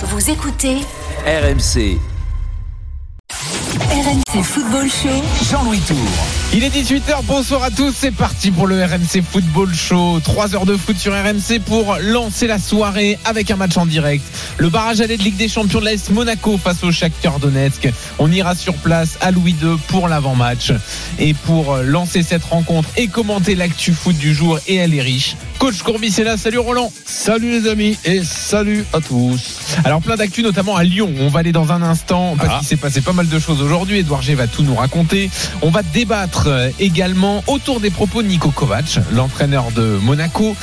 Vous écoutez RMC. RMC Football Show, Jean-Louis Tour. Il est 18h, bonsoir à tous, c'est parti pour le RMC Football Show. 3 heures de foot sur RMC pour lancer la soirée avec un match en direct. Le barrage aller de Ligue des Champions de l'Est, Monaco face au Shakhtar Donetsk. On ira sur place à Louis II pour l'avant-match. Et pour lancer cette rencontre et commenter l'actu foot du jour, et elle est riche. Coach Courbis est là, salut Roland. Salut les amis et salut à tous. Alors plein d'actu, notamment à Lyon. On va aller dans un instant parce qu'il s'est passé pas mal de choses aujourd'hui. Édouard G va tout nous raconter. On va débattre également autour des propos de Niko Kovac, l'entraîneur de Monaco,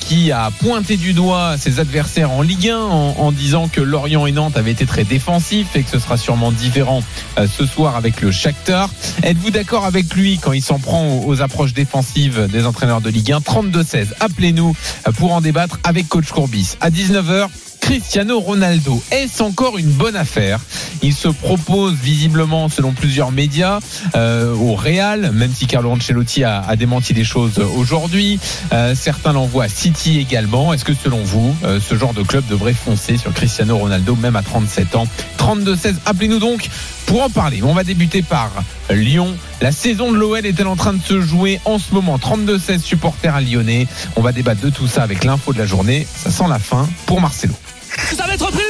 qui a pointé du doigt ses adversaires en Ligue 1 en disant que Lorient et Nantes avaient été très défensifs et que ce sera sûrement différent ce soir avec le Shakhtar. Êtes-vous d'accord avec lui quand il s'en prend aux approches défensives des entraîneurs de Ligue 1? 32-16, appelez-nous pour en débattre avec Coach Courbis. À 19h, Cristiano Ronaldo, est-ce encore une bonne affaire? Il se propose visiblement, selon plusieurs médias, au Real, même si Carlo Ancelotti a démenti des choses aujourd'hui. Certains l'envoient à City également. Est-ce que selon vous, ce genre de club devrait foncer sur Cristiano Ronaldo, même à 37 ans? 32-16, appelez-nous donc pour en parler. On va débuter par Lyon. La saison de l'OL est-elle en train de se jouer en ce moment? 32-16, supporters à Lyonnais. On va débattre de tout ça avec l'info de la journée. Ça sent la fin pour Marcelo. Ça va être prévu.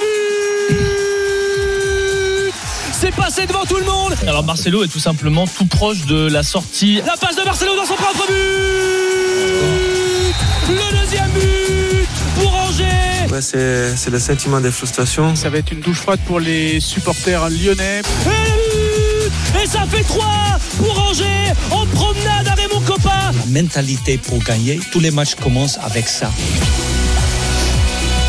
C'est passé devant tout le monde. Alors Marcelo est tout simplement tout proche de la sortie. La passe de Marcelo dans son propre but. Le deuxième but pour Angers. Ouais, c'est le sentiment de frustration. Ça va être une douche froide pour les supporters lyonnais. Et ça fait 3 pour Angers en promenade à Raymond Coppa. La mentalité pour gagner, tous les matchs commencent avec ça.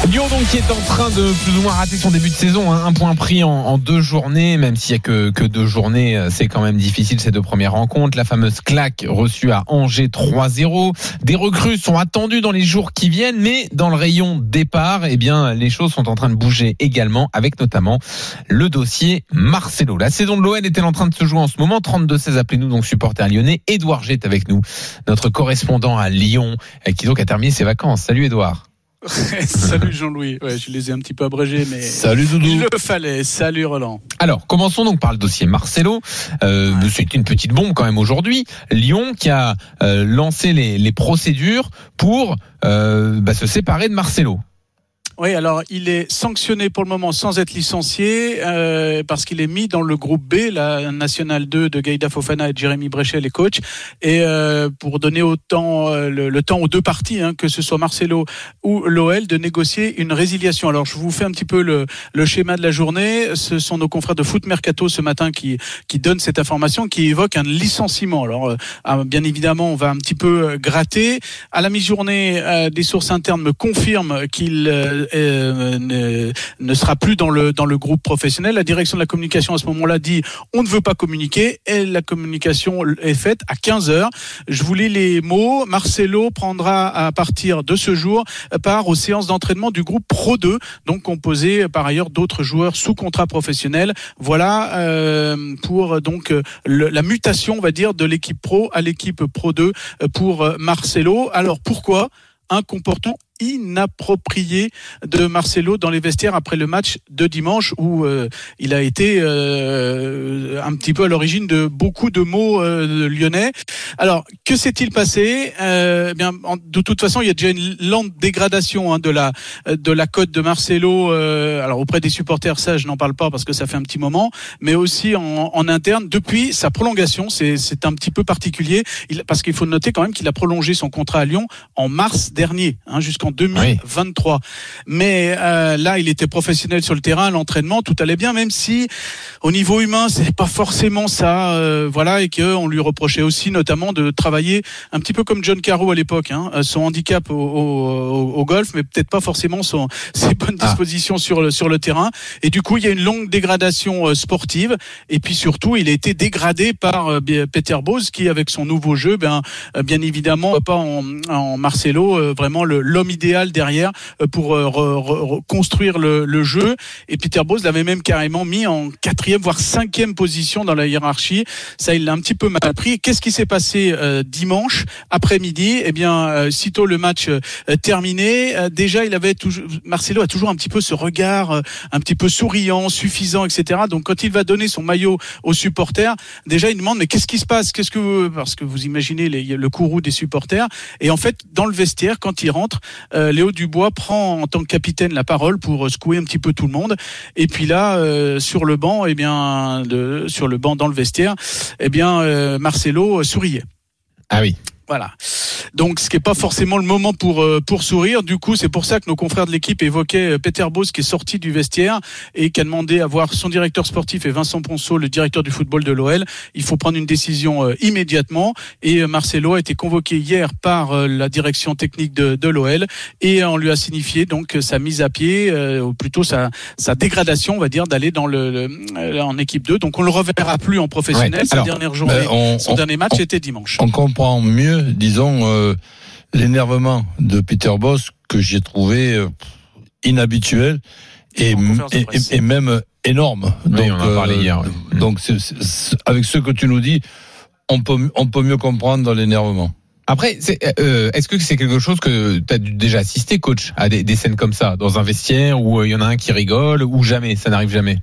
Lyon donc qui est en train de plus ou moins rater son début de saison, hein. Un point pris en 2 journées, même s'il n'y a que 2 journées, c'est quand même difficile ces 2 premières rencontres. La fameuse claque reçue à Angers 3-0. Des recrues sont attendues dans les jours qui viennent, mais dans le rayon départ, eh bien les choses sont en train de bouger également, avec notamment le dossier Marcelo. La saison de l'OL est-elle en train de se jouer en ce moment? 32-16, appelez-nous donc, supporters lyonnais. Édouard G est avec nous, notre correspondant à Lyon, qui donc a terminé ses vacances. Salut Édouard. Salut Jean-Louis, ouais, je les ai un petit peu abrégés, mais salut Doudou. Il le fallait. Salut Roland. Alors commençons donc par le dossier Marcelo. C'est une petite bombe quand même aujourd'hui. Lyon qui a lancé les procédures pour se séparer de Marcelo. Oui, alors il est sanctionné pour le moment sans être licencié parce qu'il est mis dans le groupe B, la National 2 de Gaïda Fofana et Jérémy Bréchet, les coachs. Et pour donner autant le temps aux deux parties, hein, que ce soit Marcelo ou l'OL, de négocier une résiliation. Alors je vous fais un petit peu le schéma de la journée. Ce sont nos confrères de Foot Mercato ce matin qui donnent cette information, qui évoque un licenciement. Alors bien évidemment, on va un petit peu gratter. À la mi-journée, des sources internes me confirment qu'il ne sera plus dans le groupe professionnel. La direction de la communication à ce moment-là dit on ne veut pas communiquer, et la communication est faite à 15h. Je vous lis les mots. Marcelo prendra à partir de ce jour part aux séances d'entraînement du groupe Pro 2, donc composé par ailleurs d'autres joueurs sous contrat professionnel. Voilà pour donc la mutation, on va dire, de l'équipe Pro à l'équipe Pro 2 pour Marcelo. Alors pourquoi un comportement inapproprié de Marcelo dans les vestiaires après le match de dimanche où il a été un petit peu à l'origine de beaucoup de mots lyonnais. Alors, que s'est-il passé? De toute façon, il y a déjà une lente dégradation, hein, de la cote de Marcelo. Alors, auprès des supporters, ça, je n'en parle pas parce que ça fait un petit moment, mais aussi en interne. Depuis sa prolongation, c'est un petit peu particulier parce qu'il faut noter quand même qu'il a prolongé son contrat à Lyon en mars dernier, hein, jusqu'en 2023. Oui. Mais là, il était professionnel sur le terrain, l'entraînement, tout allait bien, même si au niveau humain, c'est pas forcément ça, et qu'on lui reprochait aussi notamment de travailler un petit peu comme John Caro à l'époque, hein, son handicap au golf, mais peut-être pas forcément ses bonnes dispositions sur le terrain. Et du coup, il y a une longue dégradation sportive. Et puis surtout, il a été dégradé par Peter Bosz, qui avec son nouveau jeu, bien évidemment, pas en Marcelo, vraiment l'homme idéal derrière pour construire le jeu. Et Peter Bosz l'avait même carrément mis en 4e voire 5e position dans la hiérarchie. Ça, il l'a un petit peu mal pris. Et qu'est-ce qui s'est passé dimanche après-midi? Eh bien, sitôt le match terminé, déjà il avait toujours, Marcelo a toujours un petit peu ce regard un petit peu souriant, suffisant, etc. Donc quand il va donner son maillot aux supporters, déjà il demande mais qu'est-ce qui se passe, qu'est-ce que vous... parce que vous imaginez le courroux des supporters. Et en fait dans le vestiaire quand il rentre, Léo Dubois prend en tant que capitaine la parole pour secouer un petit peu tout le monde. Et puis là sur le banc, eh bien sur le banc dans le vestiaire, eh bien Marcelo souriait. Ah oui. Voilà. Donc, ce qui n'est pas forcément le moment pour sourire. Du coup, c'est pour ça que nos confrères de l'équipe évoquaient Peter Bosz qui est sorti du vestiaire et qui a demandé à voir son directeur sportif et Vincent Ponceau, le directeur du football de l'OL. Il faut prendre une décision immédiatement. Et Marcelo a été convoqué hier par la direction technique de l'OL et on lui a signifié donc sa mise à pied, ou plutôt sa dégradation, on va dire, d'aller dans en équipe 2. Donc, on le reverra plus en professionnel. Ouais. Alors, sa dernière journée, son dernier match était dimanche. On comprend mieux, disons, l'énervement de Peter Bosz que j'ai trouvé inhabituel et même énorme. Oui, donc, on en parlait hier. Donc, c'est, avec ce que tu nous dis, on peut mieux comprendre l'énervement. Après, est-ce que c'est quelque chose que tu as déjà assisté, coach, à des scènes comme ça, dans un vestiaire où il y en a un qui rigole ou jamais, ça n'arrive jamais?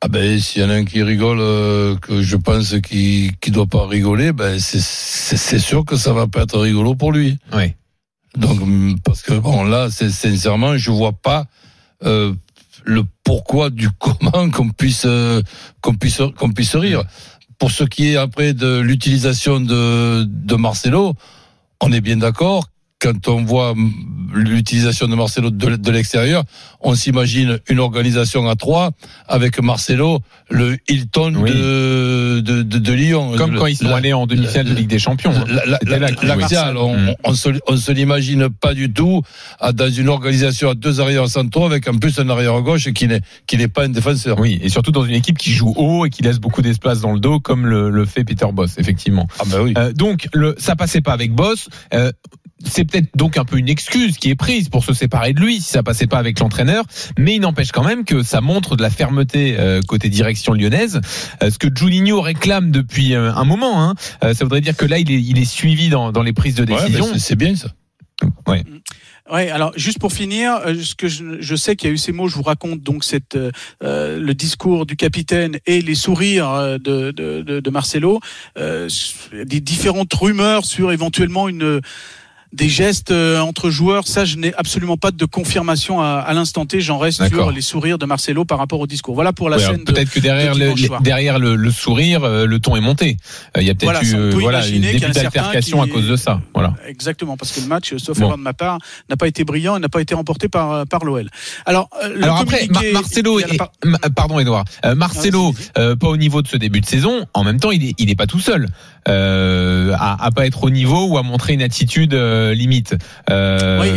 Ah ben s'il y en a un qui rigole, que je pense qu'il doit pas rigoler, ben c'est sûr que ça va pas être rigolo pour lui. Oui. Donc parce que bon là, c'est sincèrement, je vois pas le pourquoi du comment qu'on puisse rire. Pour ce qui est après de l'utilisation de Marcelo, on est bien d'accord. Quand on voit l'utilisation de Marcelo de l'extérieur, on s'imagine une organisation à 3 avec Marcelo, le Hilton oui. de Lyon. Comme quand ils sont allés en demi-finale de Ligue des Champions. L'axial, on se l'imagine pas du tout dans une organisation à 2 arrières centraux avec en plus un arrière gauche qui n'est pas un défenseur. Oui, et surtout dans une équipe qui joue haut et qui laisse beaucoup d'espace dans le dos, comme le fait Peter Bosz, effectivement. Ah bah oui. Donc, ça passait pas avec Bosz. C'est peut-être donc un peu une excuse qui est prise pour se séparer de lui si ça passait pas avec l'entraîneur, mais il n'empêche quand même que ça montre de la fermeté côté direction lyonnaise, ce que Juninho réclame depuis un moment, hein. Ça voudrait dire que là il est suivi dans les prises de décision. Ouais, c'est bien ça. Ouais. Ouais, alors juste pour finir, ce que je sais qu'il y a eu ces mots, je vous raconte donc le discours du capitaine et les sourires de Marcelo, des différentes rumeurs sur éventuellement des gestes entre joueurs, ça je n'ai absolument pas de confirmation à l'instant T. J'en reste D'accord. sur les sourires de Marcelo par rapport au discours. Voilà pour la scène. Peut-être que derrière le sourire, le ton est monté. Il y a peut-être une début d'altercation à cause de ça. Voilà. Exactement, parce que le match, sauf erreur de ma part, n'a pas été brillant et n'a pas été remporté par l'OL. Alors après, Marcelo, pardon Édouard, Marcelo, pas au niveau de ce début de saison. En même temps, il est pas tout seul à pas être au niveau ou à montrer une attitude limite. Oui.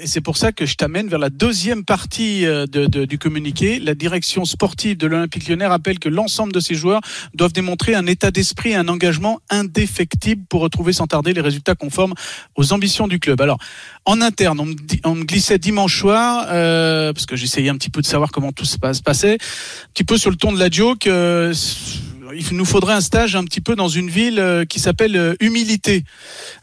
Et c'est pour ça que je t'amène vers la deuxième partie du communiqué. La direction sportive de l'Olympique Lyonnais rappelle que l'ensemble de ses joueurs doivent démontrer un état d'esprit et un engagement indéfectible pour retrouver sans tarder les résultats conformes aux ambitions du club. Alors, en interne, on me glissait dimanche soir, parce que j'essayais un petit peu de savoir comment tout se passait, un petit peu sur le ton de la joke, il nous faudrait un stage un petit peu dans une ville qui s'appelle Humilité.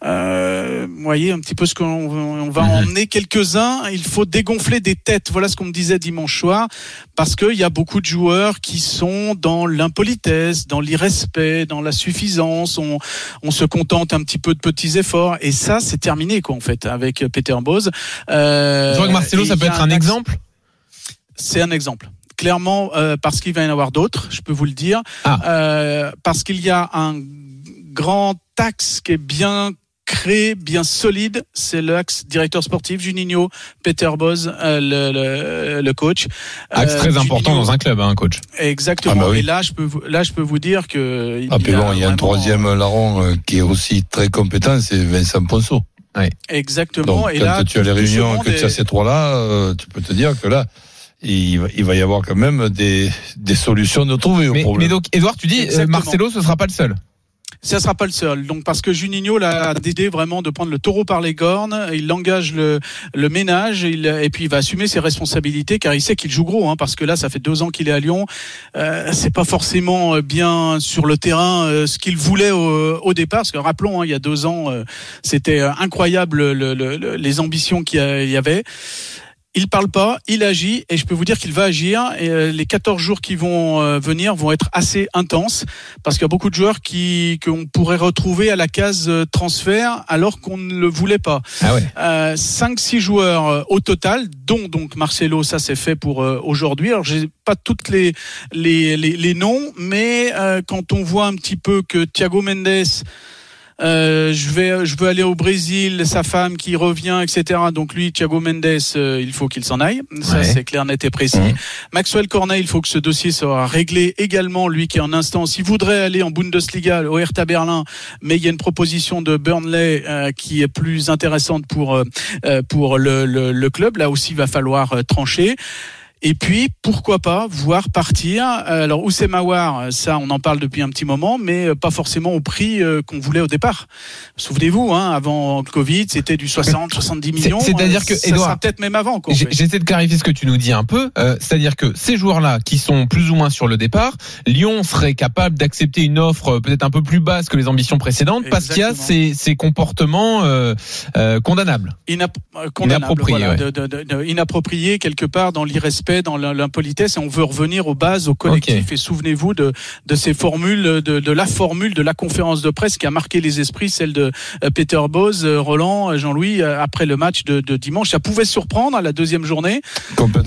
Vous voyez un petit peu ce qu'on va emmener quelques-uns. Il faut dégonfler des têtes. Voilà ce qu'on me disait dimanche soir. Parce qu'il y a beaucoup de joueurs qui sont dans l'impolitesse, dans l'irrespect, dans la suffisance. On se contente un petit peu de petits efforts. Et ça, c'est terminé, quoi, en fait, avec Peter Bosz. Je crois que Marcelo, ça peut être un exemple? C'est un exemple. Clairement, parce qu'il va y en avoir d'autres, je peux vous le dire. Parce qu'il y a un grand axe qui est bien créé, bien solide. C'est l'axe directeur sportif, Juninho, Peter Bosz, le coach. Axe très important Juninho, dans un club, hein, coach. Exactement. Ah bah oui. Et là, je peux vous dire que. Il y a un troisième larron qui est aussi très compétent, c'est Vincent Ponceau. Ouais. Exactement. Donc, et quand là, tu as les réunions, que tu as ces trois-là, tu peux te dire que là. Il va y avoir quand même des solutions de trouver au problème. Mais donc, Édouard, tu dis, Marcelo, ce sera pas le seul. ça sera pas le seul. Donc parce que Juninho l'a décidé vraiment de prendre le taureau par les gornes, il engage le ménage et puis il va assumer ses responsabilités car il sait qu'il joue gros hein, parce que là ça fait 2 ans qu'il est à Lyon, c'est pas forcément bien sur le terrain ce qu'il voulait au départ parce que rappelons hein, il y a 2 ans c'était incroyable les ambitions qu'il y avait. Il parle pas, il agit et je peux vous dire qu'il va agir et les 14 jours qui vont venir vont être assez intenses parce qu'il y a beaucoup de joueurs qu'on pourrait retrouver à la case transfert alors qu'on ne le voulait pas. Ah ouais. 5-6 joueurs au total dont donc Marcelo, ça c'est fait pour aujourd'hui. Alors j'ai pas toutes les noms mais quand on voit un petit peu que Thiago Mendes je veux aller au Brésil, sa femme qui revient, etc. Donc lui, Thiago Mendes, il faut qu'il s'en aille. Ça, ouais. C'est clair, net et précis. Ouais. Maxwell Cornet, il faut que ce dossier soit réglé également. Lui qui est en instance, il voudrait aller en Bundesliga, au Hertha Berlin, mais il y a une proposition de Burnley qui est plus intéressante pour le club. Là aussi, il va falloir trancher. Et puis, pourquoi pas voir partir. Alors, Houssem Aouar, ça, on en parle depuis un petit moment, mais pas forcément au prix qu'on voulait au départ. Souvenez-vous, hein, avant le Covid, c'était du 60, 70 millions. C'est-à-dire que, ça Edouard, sera peut-être même avant. Quoi, j'essaie de clarifier ce que tu nous dis un peu. C'est-à-dire que ces joueurs-là, qui sont plus ou moins sur le départ, Lyon serait capable d'accepter une offre peut-être un peu plus basse que les ambitions précédentes. Exactement. Parce qu'il y a ces comportements condamnables. Inappropriés. Voilà, ouais. Inappropriés quelque part dans l'irrespect, dans l'impolitesse, et on veut revenir aux bases, au collectif. Okay. Et souvenez-vous de ces formules, de la formule de la conférence de presse qui a marqué les esprits, celle de Peter Bosz, Roland, Jean-Louis, après le match de dimanche. Ça pouvait surprendre à la 2e journée,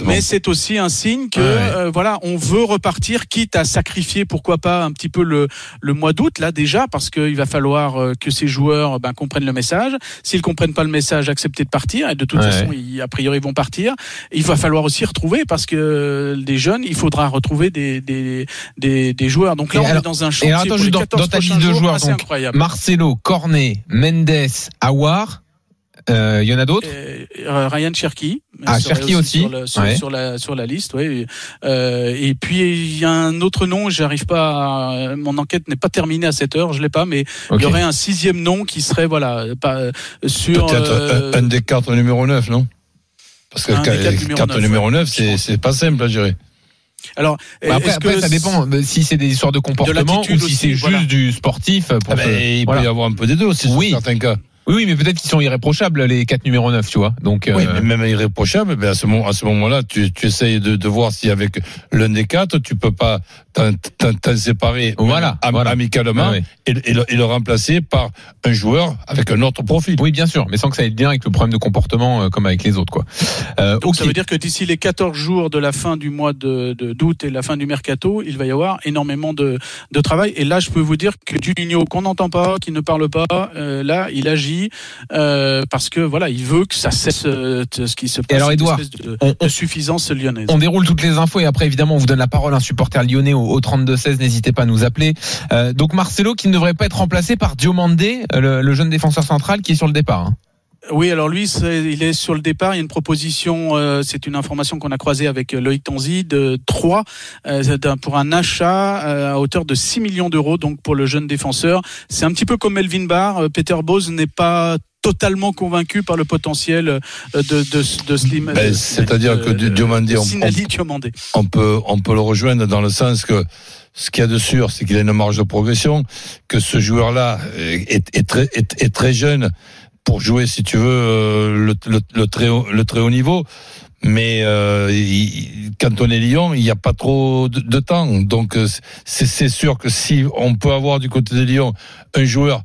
mais c'est aussi un signe que voilà, on veut repartir, quitte à sacrifier, pourquoi pas, un petit peu le mois d'août, là déjà, parce qu'il va falloir que ces joueurs comprennent le message. S'ils ne comprennent pas le message, accepter de partir, et de toute façon, ils, a priori, vont partir. Il va falloir aussi retrouver, parce que les jeunes, il faudra retrouver des joueurs. Donc là, on est dans un chantier. Et alors, attends, pour les 14 dans ta liste de joueurs, donc, incroyable. Marcelo, Cornet, Mendes, Aouar. Il y en a d'autres. Ryan Cherki. Cherki aussi. Sur la liste, oui. Et puis il y a un autre nom. J'arrive pas. Mon enquête n'est pas terminée à cette heure. Je l'ai pas, mais il y aurait un 6e nom qui serait voilà pas sur. Peut-être un des cartes numéro 9, non? Parce que le carton numéro 9, c'est pas simple à gérer. Alors, après, ça dépend si c'est des histoires de comportement ou si aussi, c'est juste du sportif. Il peut y avoir un peu des deux aussi, dans certains cas. Oui, mais peut-être qu'ils sont irréprochables, les 4 numéros 9, tu vois. Donc, oui, mais même irréprochables, ben à ce moment-là, tu essayes de voir si avec l'un des 4, tu peux pas t'en séparer amicalement et le remplacer par un joueur avec un autre profil. Oui, bien sûr, mais sans que ça aille bien avec le problème de comportement comme avec les autres, quoi. Donc, ça veut dire que d'ici les 14 jours de la fin du mois d'août et la fin du mercato, il va y avoir énormément de travail. Et là, je peux vous dire que Juninho, qu'on n'entend pas, qui ne parle pas, là, il agit. Parce que voilà, il veut que ça cesse ce qui se passe. Et alors, Edouard, de suffisance lyonnaise. On déroule toutes les infos et après, évidemment, on vous donne la parole à un supporter lyonnais au 32-16. N'hésitez pas à nous appeler. Donc, Marcelo qui ne devrait pas être remplacé par Diomandé, le jeune défenseur central qui est sur le départ. Hein. Oui, alors lui, il est sur le départ. Il y a une proposition, c'est une information qu'on a croisée avec Loïc Tanzi, de 3 pour un achat à hauteur de 6 millions d'euros donc pour le jeune défenseur. C'est un petit peu comme Melvin Barr. Peter Bosz n'est pas totalement convaincu par le potentiel de Slim. Ben, c'est-à-dire que Diomandé, on peut le rejoindre dans le sens que ce qu'il y a de sûr, c'est qu'il a une marge de progression, que ce joueur-là est très jeune pour jouer, si tu veux, le très haut niveau. Mais quand on est Lyon, il n'y a pas trop de temps. Donc, c'est sûr que si on peut avoir du côté de Lyon un joueur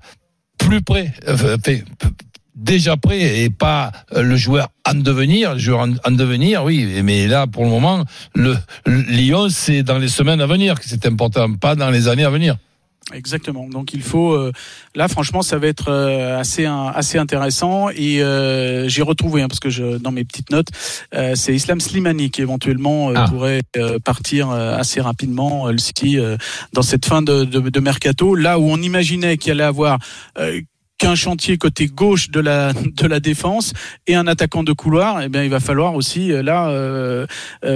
plus près, déjà prêt et pas le joueur en devenir, oui, mais là pour le moment, le Lyon, c'est dans les semaines à venir que c'est important, pas dans les années à venir. Exactement. Donc il faut là franchement ça va être assez intéressant et j'ai retrouvé parce que dans mes petites notes c'est Islam Slimani qui éventuellement pourrait partir assez rapidement le City dans cette fin de mercato, là où on imaginait qu'il allait avoir qu'un chantier côté gauche de la défense et un attaquant de couloir, eh bien il va falloir aussi là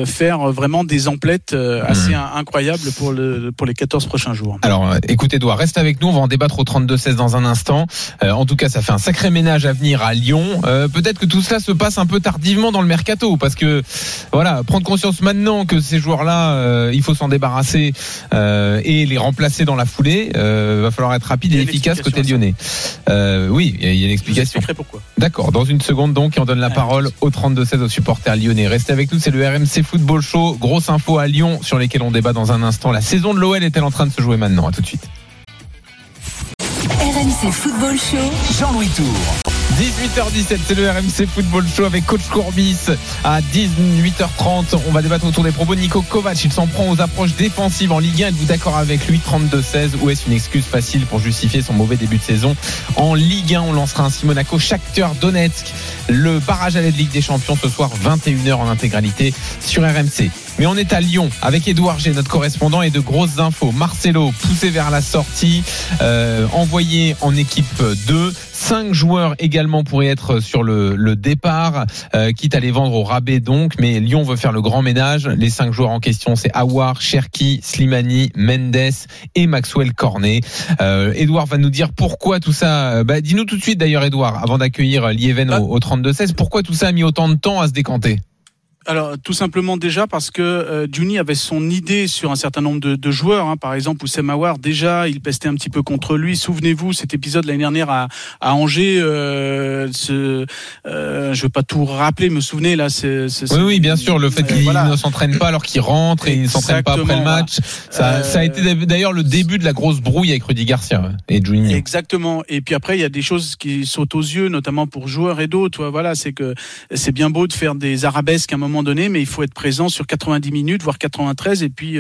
faire vraiment des emplettes assez incroyables pour les 14 prochains jours. Alors écoute Edouard, reste avec nous, on va en débattre au 32-16 dans un instant. En tout cas, ça fait un sacré ménage à venir à Lyon. Peut-être que tout cela se passe un peu tardivement dans le mercato, parce que voilà, prendre conscience maintenant que ces joueurs-là, il faut s'en débarrasser et les remplacer dans la foulée. Va falloir être rapide et efficace côté lyonnais. Oui, il y a une explication. Je vous expliquerai pourquoi. D'accord, dans une seconde donc, et on donne la parole au 32-16 aux supporters lyonnais. Restez avec nous, c'est le RMC Football Show. Grosse info à Lyon sur lesquelles on débat dans un instant. La saison de l'OL est-elle en train de se jouer maintenant ? À tout de suite. RMC Football Show, Jean-Louis Tour. 18h17, c'est le RMC Football Show avec coach Courbis. À 18h30, on va débattre autour des propos de Niko Kovac. Il s'en prend aux approches défensives en Ligue 1. Êtes-vous d'accord avec lui, 32-16, ou est-ce une excuse facile pour justifier son mauvais début de saison en Ligue 1? On lancera ainsi Monaco, Shakhtar Donetsk, le barrage aller de Ligue des Champions ce soir, 21h en intégralité sur RMC. Mais on est à Lyon avec Édouard G, notre correspondant, et de grosses infos. Marcelo poussé vers la sortie, envoyé en équipe 2. 5 joueurs également pourraient être sur le départ, quitte à les vendre au rabais donc, mais Lyon veut faire le grand ménage. Les 5 joueurs en question, c'est Aouar, Cherki, Slimani, Mendes et Maxwell Cornet. Édouard va nous dire pourquoi tout ça, dis-nous tout de suite d'ailleurs Édouard, avant d'accueillir Lieven au 32-16, pourquoi tout ça a mis autant de temps à se décanter? Alors tout simplement déjà parce que Juni avait son idée sur un certain nombre de joueurs, hein. Par exemple Houssem Aouar, déjà il pestait un petit peu contre lui, souvenez-vous cet épisode l'année dernière à Angers, je vais pas tout rappeler, me souvenez là c'est oui bien sûr, le fait qu'il ne s'entraîne pas alors qu'il rentre et il ne s'entraîne pas après le match, ça a été d'ailleurs le début de la grosse brouille avec Rudy Garcia et Juninho. Exactement, et puis après il y a des choses qui sautent aux yeux, notamment pour joueurs et d'autres, voilà, c'est que c'est bien beau de faire des arabesques à un moment donné, mais il faut être présent sur 90 minutes voire 93 et puis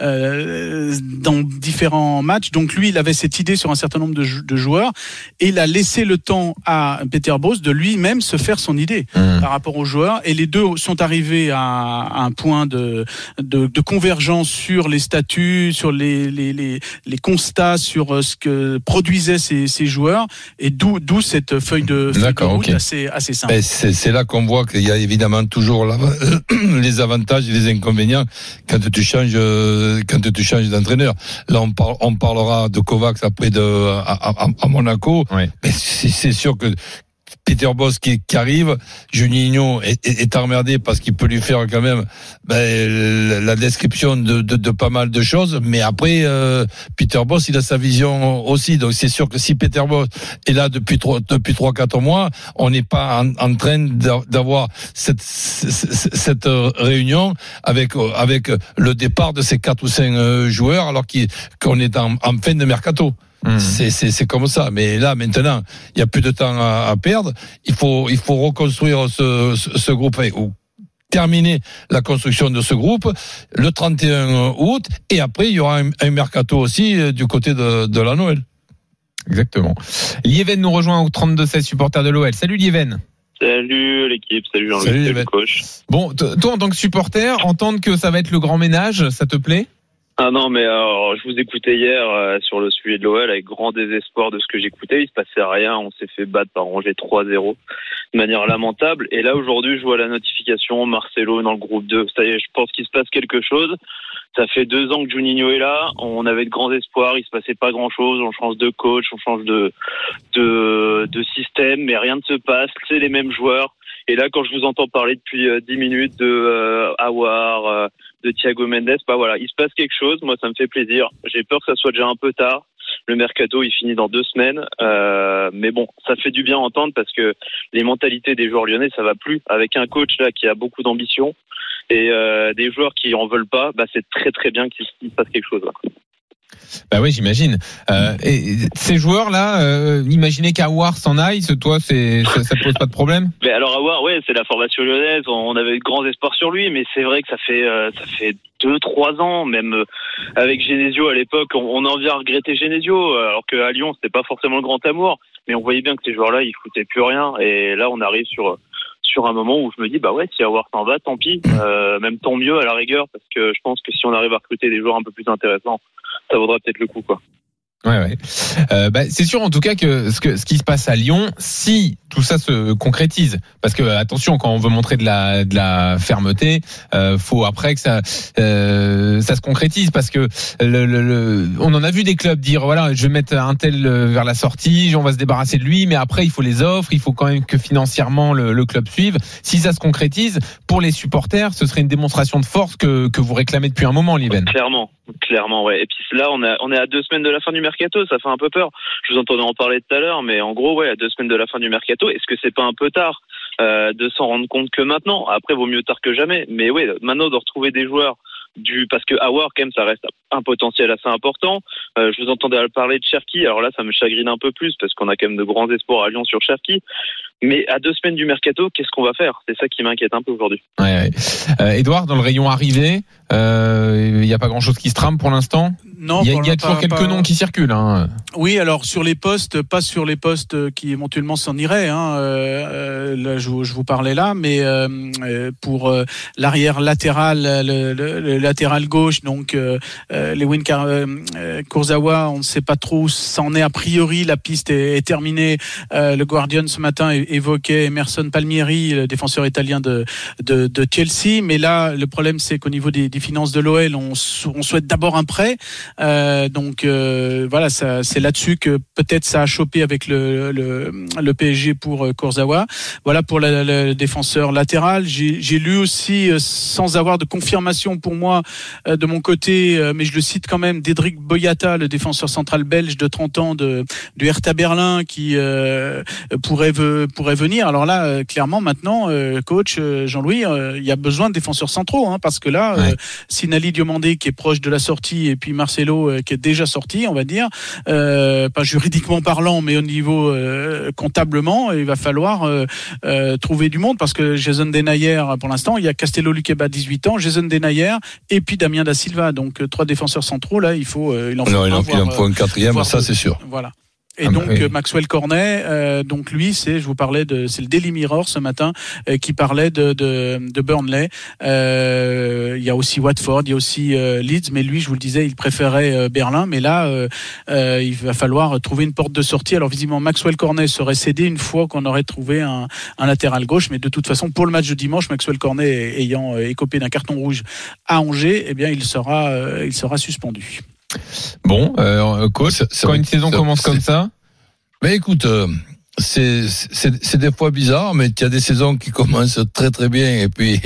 dans différents matchs. Donc lui il avait cette idée sur un certain nombre de joueurs et il a laissé le temps à Peter Bosz de lui-même se faire son idée par rapport aux joueurs, et les deux sont arrivés à un point de convergence sur les statuts, sur les constats, sur ce que produisaient ces joueurs, et d'où cette feuille de route assez simple. C'est là qu'on voit qu'il y a évidemment toujours là les avantages et les inconvénients quand tu changes d'entraîneur. Là on parlera de Kovac après à Monaco, oui. Mais c'est sûr que Peter Bosz qui arrive, Juninho est emmerdé parce qu'il peut lui faire quand même la description de pas mal de choses, mais après Peter Bosz il a sa vision aussi, donc c'est sûr que si Peter Bosz est là depuis 3-4 mois, on n'est pas en train d'avoir cette réunion avec le départ de ces 4 ou 5 joueurs alors qu'on est en fin de mercato. C'est comme ça, mais là maintenant il y a plus de temps à perdre. Il faut reconstruire ce groupe ou terminer la construction de ce groupe le 31 août, et après il y aura un mercato aussi du côté de la Noël. Exactement. Lieven nous rejoint au 32-16, supporter de l'OL. Salut Lieven. Salut l'équipe, salut Jean-Louis, salut coach. Bon, toi en tant que supporter, entendre que ça va être le grand ménage, ça te plaît ? Ah non, mais alors, je vous écoutais hier sur le sujet de l'OL avec grand désespoir de ce que j'écoutais. Il se passait rien, on s'est fait battre par Angers 3-0 de manière lamentable. Et là, aujourd'hui, je vois la notification, Marcelo dans le groupe 2. Ça y est, je pense qu'il se passe quelque chose. Ça fait 2 ans que Juninho est là, on avait de grands espoirs, il se passait pas grand-chose. On change de coach, on change de système, mais rien ne se passe, c'est les mêmes joueurs. Et là, quand je vous entends parler depuis 10 minutes de Aouar, de Thiago Mendes, bah voilà, il se passe quelque chose. Moi, ça me fait plaisir. J'ai peur que ça soit déjà un peu tard. Le mercato, il finit dans 2 semaines. Mais bon, ça fait du bien à entendre parce que les mentalités des joueurs lyonnais, ça va plus. Avec un coach là qui a beaucoup d'ambition et des joueurs qui en veulent pas, bah c'est très très bien qu'il se passe quelque chose. Là. Bah oui, j'imagine. Et ces joueurs-là, imaginez qu'Aouar s'en aille, toi, ça pose pas de problème. Mais alors Aouar, ouais, c'est la formation lyonnaise. On avait de grands espoirs sur lui, mais c'est vrai que ça fait 2-3 ans, même avec Genesio à l'époque, on en vient à regretter Genesio, alors qu'à Lyon, c'était pas forcément le grand amour. Mais on voyait bien que ces joueurs-là, ils foutaient plus rien. Et là, on arrive sur un moment où je me dis bah ouais, si Aouar s'en va, tant pis, même tant mieux à la rigueur, parce que je pense que si on arrive à recruter des joueurs un peu plus intéressants, ça vaudra peut-être le coup, quoi. Ouais. C'est sûr en tout cas que ce qui se passe à Lyon, si tout ça se concrétise, parce que attention, quand on veut montrer de la fermeté, faut après que ça se concrétise, parce que on en a vu des clubs dire voilà, je vais mettre un tel vers la sortie, on va se débarrasser de lui, mais après il faut les offres, il faut quand même que financièrement le club suive. Si ça se concrétise, pour les supporters, ce serait une démonstration de force que vous réclamez depuis un moment, Liven. Clairement, ouais. Et puis là, on est à 2 semaines de la fin du mercato, ça fait un peu peur. Je vous entendais en parler tout à l'heure, mais en gros, ouais, à 2 semaines de la fin du mercato, est-ce que c'est pas un peu tard de s'en rendre compte que maintenant? Après, vaut mieux tard que jamais. Mais ouais, maintenant de retrouver des joueurs parce que Aouar, quand même, ça reste un potentiel assez important. Je vous entendais parler de Cherki. Alors là, ça me chagrine un peu plus parce qu'on a quand même de grands espoirs à Lyon sur Cherki. Mais à 2 semaines du mercato, qu'est-ce qu'on va faire? C'est ça qui m'inquiète un peu aujourd'hui. Ouais. Édouard, dans le rayon arrivée, il n'y a pas grand-chose qui se trame pour l'instant. Non, il y a toujours quelques noms qui circulent. Hein. Oui, alors sur les postes, pas sur les postes qui éventuellement s'en iraient. Hein. Là, je vous parlais là, mais pour l'arrière latéral, le latéral gauche, donc Lewin Kurzawa, on ne sait pas trop où s'en est. A priori, la piste est terminée. Le Guardian ce matin évoquait Emerson Palmieri, le défenseur italien de Chelsea. Mais là, le problème, c'est qu'au niveau des finances de l'OL, on souhaite d'abord un prêt. Voilà, ça, c'est là-dessus que peut-être ça a chopé avec le PSG pour Kurzawa. Voilà pour le défenseur latéral. J'ai lu aussi, sans avoir de confirmation pour moi de mon côté, mais je le cite quand même, Dedrick Boyata, le défenseur central belge de 30 ans du Hertha Berlin, qui pourrait venir. Alors là, clairement, maintenant, coach Jean-Louis, il y a besoin de défenseurs centraux, hein, parce que là, ouais. Sinali Diomandé qui est proche de la sortie, et puis Marcelo qui est déjà sorti, on va dire, pas juridiquement parlant, mais au niveau comptablement, il va falloir trouver du monde, parce que Jason Denayer, pour l'instant, il y a Castello Luqueba, 18 ans, Jason Denayer et puis Damien Da Silva, donc 3 défenseurs centraux, là, il en faut un quatrième, ça c'est sûr. Voilà. Et donc Maxwell Cornet, donc lui, c'est le Daily Mirror ce matin qui parlait de Burnley. Il y a aussi Watford, il y a aussi Leeds, mais lui, je vous le disais, il préférait Berlin. Mais là, il va falloir trouver une porte de sortie. Alors visiblement, Maxwell Cornet serait cédé une fois qu'on aurait trouvé un latéral gauche. Mais de toute façon, pour le match de dimanche, Maxwell Cornet ayant écopé d'un carton rouge à Angers, eh bien, il sera suspendu. Bon, coach, quand une saison commence comme ça, ben écoute, c'est des fois bizarre, mais il y a des saisons qui commencent très très bien et puis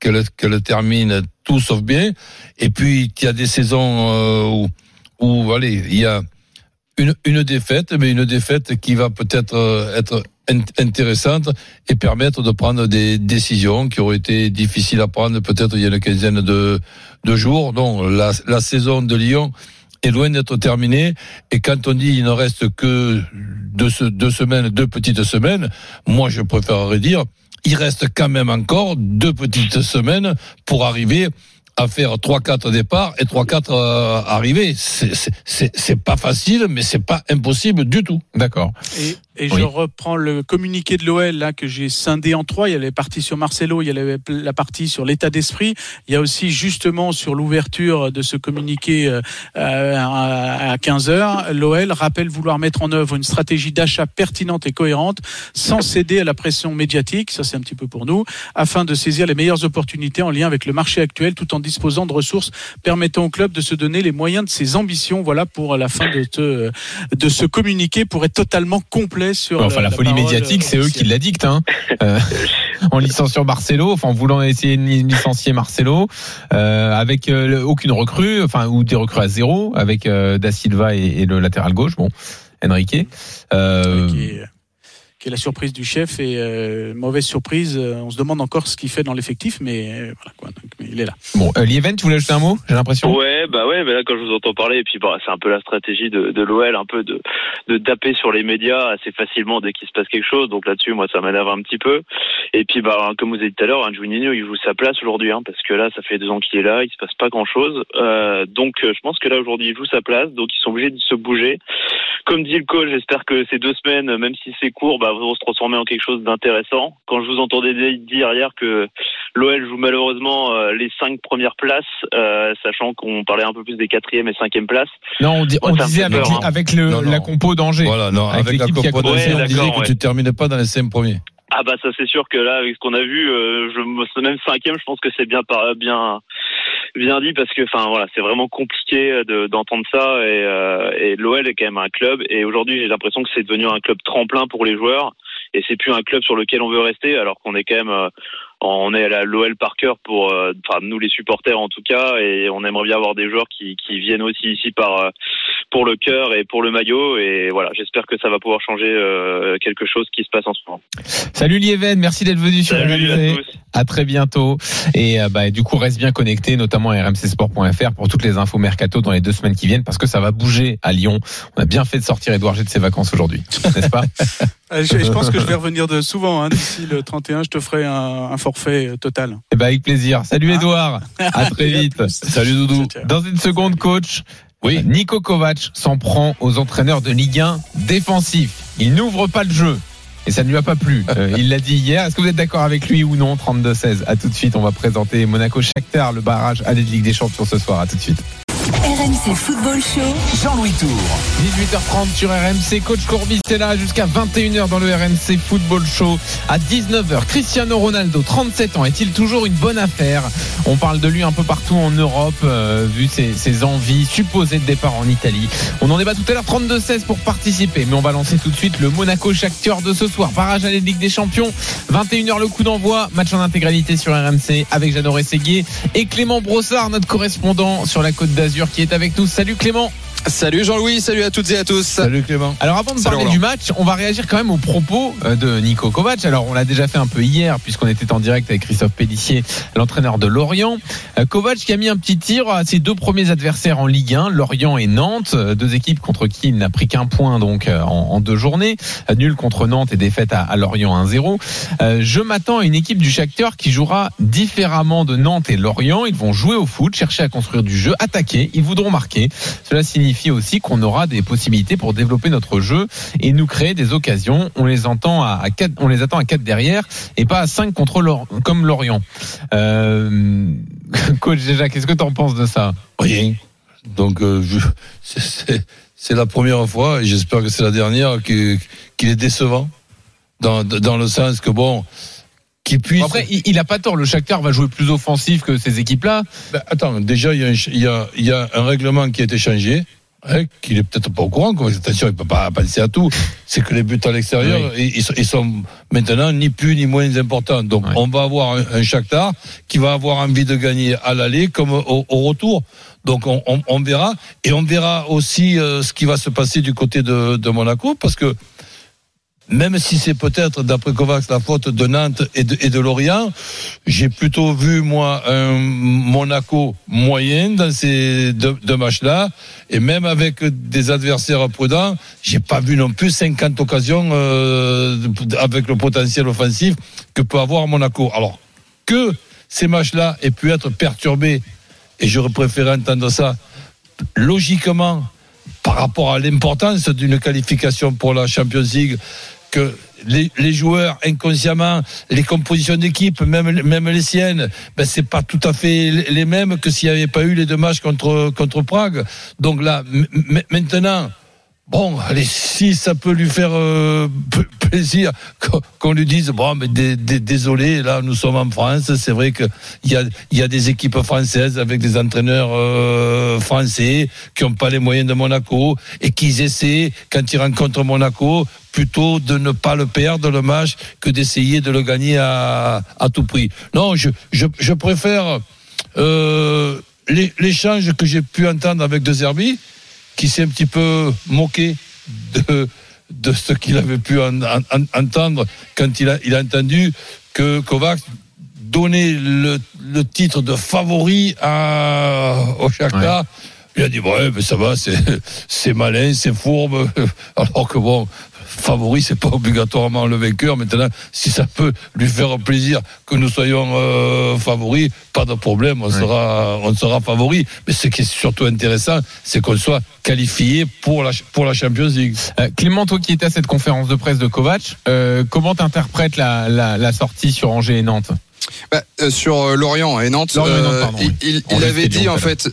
que le termine tout sauf bien. Et puis il y a des saisons où allez, il y a une défaite, mais une défaite qui va peut-être être intéressante et permettre de prendre des décisions qui auraient été difficiles à prendre peut-être il y a une quinzaine de jours. Donc la saison de Lyon est loin d'être terminée, et quand on dit il ne reste que deux petites semaines, moi je préférerais dire il reste quand même encore 2 petites semaines pour arriver à faire 3-4 départs et 3-4 arrivées. C'est pas facile, mais c'est pas impossible du tout. D'accord. Et oui. Je reprends le communiqué de l'OL là, que j'ai scindé en 3. Il y a les parties sur Marcelo, il y a la partie sur l'état d'esprit. Il y a aussi justement sur l'ouverture de ce communiqué à 15h, l'OL rappelle vouloir mettre en œuvre une stratégie d'achat pertinente et cohérente sans céder à la pression médiatique, ça c'est un petit peu pour nous, afin de saisir les meilleures opportunités en lien avec le marché actuel tout en disposant de ressources permettant au club de se donner les moyens de ses ambitions. Voilà pour la fin de ce communiqué pour être totalement complet. La folie médiatique, c'est eux qui la dictent, hein. En licenciant Marcelo, en voulant essayer de licencier Marcelo, avec aucune recrue, ou des recrues à 0, avec Da Silva et le latéral gauche, bon, Henrique. Qui est la surprise du chef, et mauvaise surprise, on se demande encore ce qu'il fait dans l'effectif, mais voilà quoi, donc, mais il est là. Bon, Lieven, tu voulais ajouter un mot, j'ai l'impression. Ouais, là quand je vous entends parler, et puis c'est un peu la stratégie de l'OL, un peu de taper sur les médias assez facilement dès qu'il se passe quelque chose, donc là-dessus moi ça m'énerve un petit peu. Et puis comme vous avez dit tout à l'heure, Juninho il joue sa place aujourd'hui, hein, parce que là ça fait 2 ans qu'il est là, il se passe pas grand-chose, donc je pense que là aujourd'hui il joue sa place, donc ils sont obligés de se bouger. Comme dit le coach, j'espère que ces 2 semaines, même si c'est court, vont se transformer en quelque chose d'intéressant. Quand je vous entendais dire hier que l'OL joue malheureusement les 5 premières places, sachant qu'on parlait un peu plus des 4e et 5e places. Non, on disait avec la compo d'Angers. Voilà, avec la compo d'Angers, on disait que tu terminais pas dans les 5 premiers. Ah bah ça c'est sûr que là, avec ce qu'on a vu, même 5e, je pense que c'est bien dit, parce que c'est vraiment compliqué d'entendre ça, et l'OL est quand même un club, et aujourd'hui j'ai l'impression que c'est devenu un club tremplin pour les joueurs, et c'est plus un club sur lequel on veut rester, alors qu'on est quand même on est à l'OL par cœur pour nous les supporters en tout cas, et on aimerait bien avoir des joueurs qui viennent aussi ici pour le cœur et pour le maillot, et voilà, j'espère que ça va pouvoir changer quelque chose qui se passe en ce moment. Salut Lieven, merci d'être venu sur RMC. À très bientôt, et du coup reste bien connecté, notamment à rmcsport.fr pour toutes les infos mercato dans les 2 semaines qui viennent, parce que ça va bouger à Lyon. On a bien fait de sortir Édouard G de ses vacances aujourd'hui, n'est-ce pas? Je pense que je vais revenir souvent, d'ici le 31, je te ferai un forfait total. Et avec plaisir. Salut Édouard, à très vite. Salut Doudou. Dans une seconde, coach. Oui, Niko Kovac s'en prend aux entraîneurs de Ligue 1 défensifs. Il n'ouvre pas le jeu. Et ça ne lui a pas plu. Il l'a dit hier. Est-ce que vous êtes d'accord avec lui ou non? 32-16. À tout de suite, on va présenter Monaco-Shakhtar, le barrage aller de Ligue des Champions ce soir. À tout de suite. RMC Football Show, Jean-Louis Tour. 18h30 sur RMC. Coach Courbis est là jusqu'à 21h dans le RMC Football Show. À 19h, Cristiano Ronaldo, 37 ans, est-il toujours une bonne affaire? On parle de lui un peu partout en Europe, vu ses envies supposées de départ en Italie. On en débat tout à l'heure, 32-16 pour participer. Mais on va lancer tout de suite le Monaco-Shakhtar de ce soir. Barrage aller de Ligue des Champions, 21h le coup d'envoi. Match en intégralité sur RMC avec Jeannot Cissé et Clément Brossard, notre correspondant sur la Côte d'Azur, qui est avec nous. Salut Clément. Salut Jean-Louis, salut à toutes et à tous. Salut Clément. Alors avant de parler du match, on va réagir quand même aux propos de Niko Kovac. Alors on l'a déjà fait un peu hier, puisqu'on était en direct avec Christophe Pellissier, l'entraîneur de Lorient. Kovac qui a mis un petit tir à ses 2 premiers adversaires en Ligue 1, Lorient et Nantes, 2 équipes contre qui il n'a pris qu'un point donc en 2 journées, nul contre Nantes et défaite à Lorient 1-0. Je m'attends à une équipe du Shakhtar qui jouera différemment de Nantes et Lorient. Ils vont jouer au foot, chercher à construire du jeu, attaquer, ils voudront marquer. Cela signifie aussi qu'on aura des possibilités pour développer notre jeu et nous créer des occasions. On les attend à 4, on les attend à 4 derrière et pas à 5 contre comme Lorient. Coach, déjà, qu'est-ce que tu en penses de ça? Rien. Donc, c'est la première fois, et j'espère que c'est la dernière, qu'il est décevant. Dans le sens que, après, il a pas tort. Le Shakhtar va jouer plus offensif que ces équipes-là. Déjà, il y a un règlement qui a été changé, qu'il est peut-être pas au courant. Attention, il peut pas penser à tout. C'est que les buts à l'extérieur, ils sont maintenant ni plus ni moins importants. Donc, on va avoir un Shakhtar qui va avoir envie de gagner à l'aller comme au retour. Donc, on verra, et on verra aussi ce qui va se passer du côté de Monaco, parce que même si c'est peut-être, d'après Kovac, la faute de Nantes et de Lorient, j'ai plutôt vu, moi, un Monaco moyen dans ces deux matchs-là. Et même avec des adversaires prudents, j'ai pas vu non plus 50 occasions avec le potentiel offensif que peut avoir Monaco. Alors, que ces matchs-là aient pu être perturbés, et j'aurais préféré entendre ça, logiquement, par rapport à l'importance d'une qualification pour la Champions League, que les joueurs, inconsciemment, les compositions d'équipe, même les siennes, c'est pas tout à fait les mêmes que s'il n'y avait pas eu les 2 matchs contre Prague. Donc là, maintenant, allez, si ça peut lui faire plaisir qu'on lui dise, désolé, là nous sommes en France, c'est vrai que il y a des équipes françaises avec des entraîneurs français qui n'ont pas les moyens de Monaco, et qu'ils essaient, quand ils rencontrent Monaco, plutôt de ne pas le perdre le match que d'essayer de le gagner à tout prix. Non, je préfère l'échange que j'ai pu entendre avec De Zerbi, qui s'est un petit peu moqué de ce qu'il avait pu entendre quand il a entendu que Kovac donnait le titre de favori au Shakhtar. Ouais. Il a dit, ouais, mais ça va, c'est malin, c'est fourbe. Alors que favori, c'est pas obligatoirement le vainqueur. Maintenant, si ça peut lui faire plaisir que nous soyons favoris, pas de problème, on sera favori. Mais ce qui est surtout intéressant, c'est qu'on soit qualifié pour la Champions League. Clément, toi qui étais à cette conférence de presse de Kovac, comment t'interprètes la sortie sur Angers et Nantes? Sur Lorient et Nantes, il avait dit en fait,